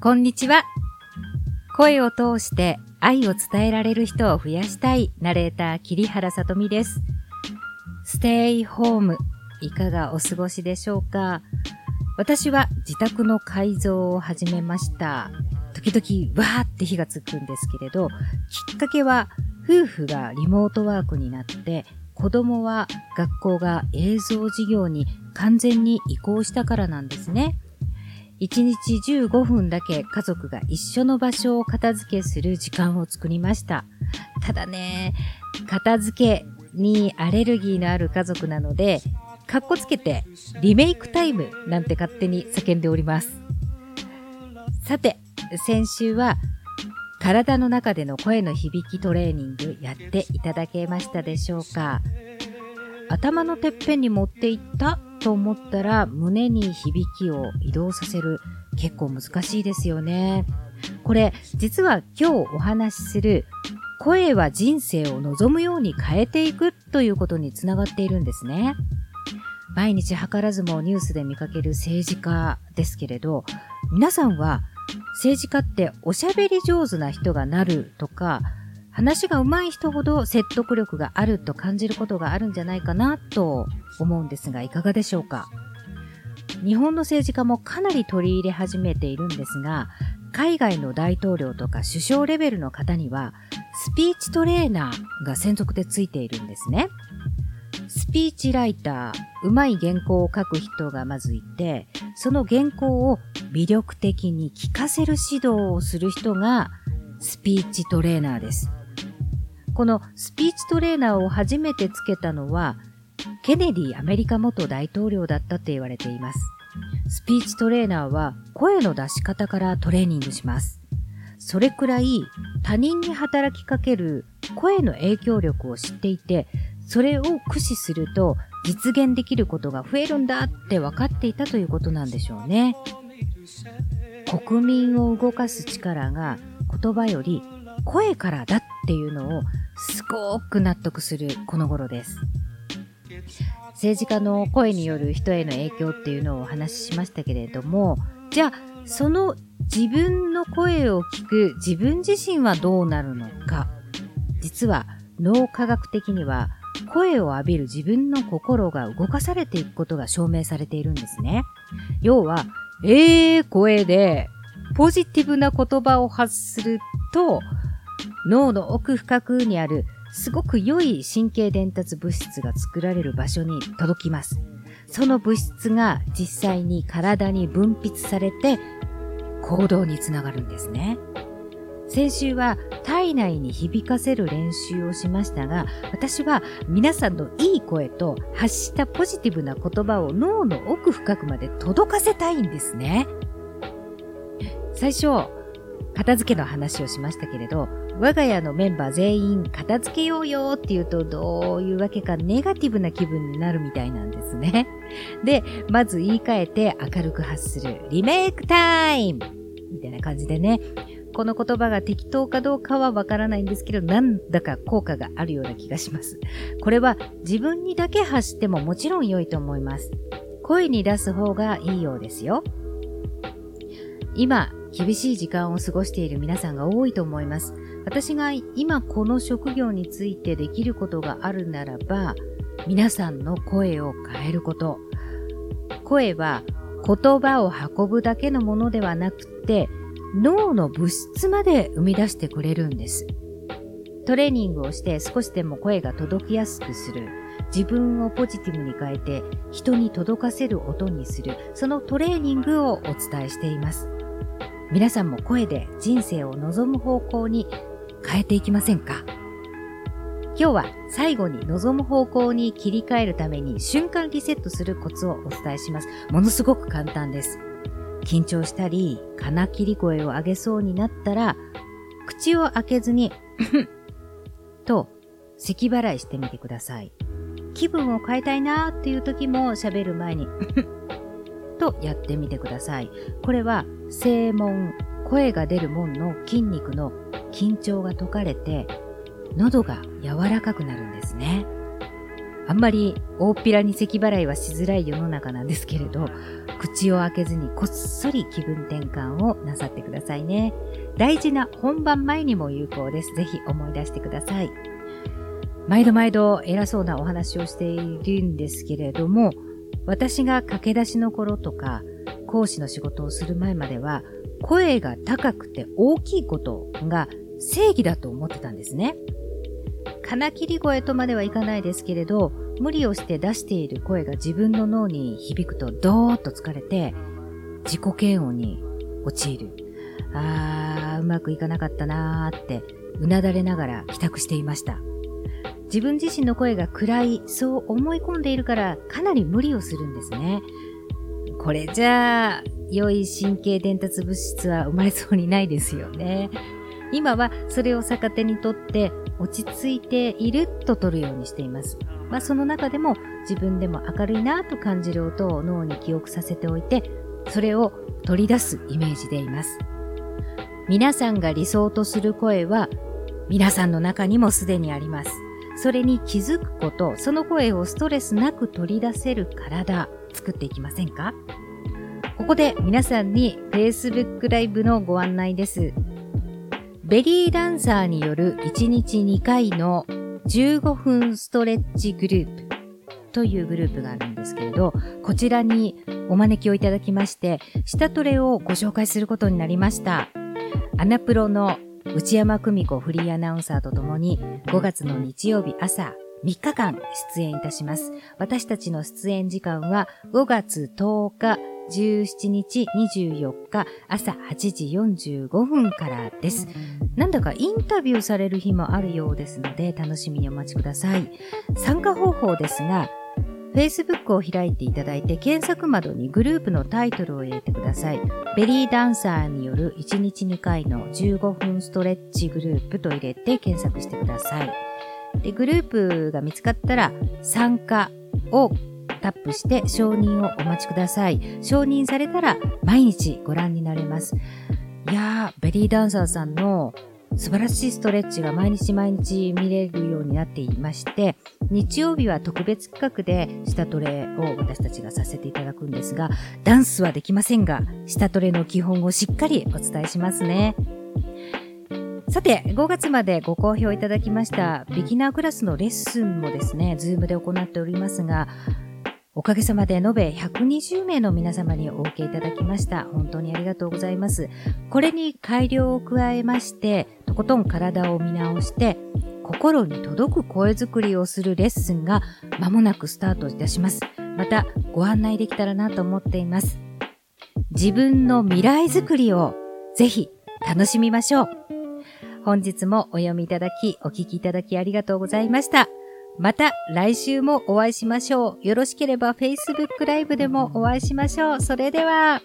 こんにちは。声を通して愛を伝えられる人を増やしたいナレーター桐原さとみです。ステイホームいかがお過ごしでしょうか。私は自宅の改造を始めました。時々わーって火がつくんですけれど、きっかけは夫婦がリモートワークになって子供は学校が映像事業に完全に移行したからなんですね。1日15分だけ家族が一緒の場所を片付けする時間を作りました。ただね、片付けにアレルギーのある家族なので、かっこつけてリメイクタイムなんて勝手に叫んでおります。さて、先週は体の中での声の響きトレーニングやっていただけましたでしょうか。頭のてっぺんに持っていったと思ったら胸に響きを移動させる、結構難しいですよね。これ実は今日お話しする声は人生を望むように変えていくということにつながっているんですね。毎日図らずもニュースで見かける政治家ですけれど、皆さんは政治家っておしゃべり上手な人がなるとか、話が上手い人ほど説得力があると感じることがあるんじゃないかなと思うんですが、いかがでしょうか。日本の政治家もかなり取り入れ始めているんですが、海外の大統領とか首相レベルの方にはスピーチトレーナーが専属でついているんですね。スピーチライター、上手い原稿を書く人がまずいて、その原稿を魅力的に聞かせる指導をする人がスピーチトレーナーです。このスピーチトレーナーを初めてつけたのはケネディアメリカ元大統領だったって言われています。スピーチトレーナーは声の出し方からトレーニングします。それくらい他人に働きかける声の影響力を知っていて、それを駆使すると実現できることが増えるんだって分かっていたということなんでしょうね。国民を動かす力が言葉より声からだっていうのをすごく納得するこの頃です。政治家の声による人への影響っていうのをお話ししましたけれども、じゃあその自分の声を聞く自分自身はどうなるのか。実は脳科学的には声を浴びる自分の心が動かされていくことが証明されているんですね。要は声でポジティブな言葉を発すると脳の奥深くにあるすごく良い神経伝達物質が作られる場所に届きます。その物質が実際に体に分泌されて行動につながるんですね。先週は体内に響かせる練習をしましたが、私は皆さんのいい声と発したポジティブな言葉を脳の奥深くまで届かせたいんですね。最初片付けの話をしましたけれど、我が家のメンバー全員片付けようよって言うと、どういうわけかネガティブな気分になるみたいなんですね。で、まず言い換えて明るく発するリメイクタイムみたいな感じでね、この言葉が適当かどうかはわからないんですけど、なんだか効果があるような気がします。これは自分にだけ発してももちろん良いと思います。声に出す方がいいようですよ。今、厳しい時間を過ごしている皆さんが多いと思います。私が今この職業についてできることがあるならば、皆さんの声を変えること。声は言葉を運ぶだけのものではなくて、脳の物質まで生み出してくれるんです。トレーニングをして少しでも声が届きやすくする。自分をポジティブに変えて人に届かせる音にする。そのトレーニングをお伝えしています。皆さんも声で人生を望む方向に変えていきませんか。今日は最後に望む方向に切り替えるために瞬間リセットするコツをお伝えします。ものすごく簡単です。緊張したり、鼻切り声を上げそうになったら、口を開けずにと咳払いしてみてください。気分を変えたいなーっていう時も喋る前にとやってみてください。これは声門、声が出る門の筋肉の緊張が解かれて、喉が柔らかくなるんですね。あんまり大っぴらに咳払いはしづらい世の中なんですけれど、口を開けずにこっそり気分転換をなさってくださいね。大事な本番前にも有効です。ぜひ思い出してください。毎度毎度偉そうなお話をしているんですけれども、私が駆け出しの頃とか講師の仕事をする前までは、声が高くて大きいことが正義だと思ってたんですね。金切り声とまではいかないですけれど、無理をして出している声が自分の脳に響くとドーッと疲れて自己嫌悪に陥る。うまくいかなかったなーってうなだれながら帰宅していました。自分自身の声が暗い、そう思い込んでいるからかなり無理をするんですね。これじゃあ良い神経伝達物質は生まれそうにないですよね。今はそれを逆手にとって落ち着いていると取るようにしています。その中でも自分でも明るいなと感じる音を脳に記憶させておいて、それを取り出すイメージでいます。皆さんが理想とする声は皆さんの中にもすでにあります。それに気づくこと、その声をストレスなく取り出せる体、作っていきませんか？ここで皆さんに Facebook ライブのご案内です。ベリーダンサーによる1日2回の15分ストレッチグループというグループがあるんですけれど、こちらにお招きをいただきまして下トレをご紹介することになりました。アナプロの内山久美子フリーアナウンサーとともに5月の日曜日朝3日間出演いたします。私たちの出演時間は5月10日17日24日朝8時45分からです。なんだかインタビューされる日もあるようですので楽しみにお待ちください。参加方法ですが、 Facebook を開いていただいて検索窓にグループのタイトルを入れてください。ベリーダンサーによる1日2回の15分ストレッチグループと入れて検索してください。で、グループが見つかったら参加をタップして承認をお待ちください。承認されたら毎日ご覧になれます。いやー、ベリーダンサーさんの素晴らしいストレッチが毎日見れるようになっていまして、日曜日は特別企画で下トレを私たちがさせていただくんですが、ダンスはできませんが下トレの基本をしっかりお伝えしますね。さて、5月までご好評いただきましたビギナークラスのレッスンもですね、Zoom で行っておりますが、おかげさまで延べ120名の皆様にお受けいただきました。本当にありがとうございます。これに改良を加えまして、とことん体を見直して、心に届く声作りをするレッスンが間もなくスタートいたします。またご案内できたらなと思っています。自分の未来作りをぜひ楽しみましょう。本日もお読みいただき、お聞きいただきありがとうございました。また来週もお会いしましょう。よろしければ Facebook ライブでもお会いしましょう。それでは。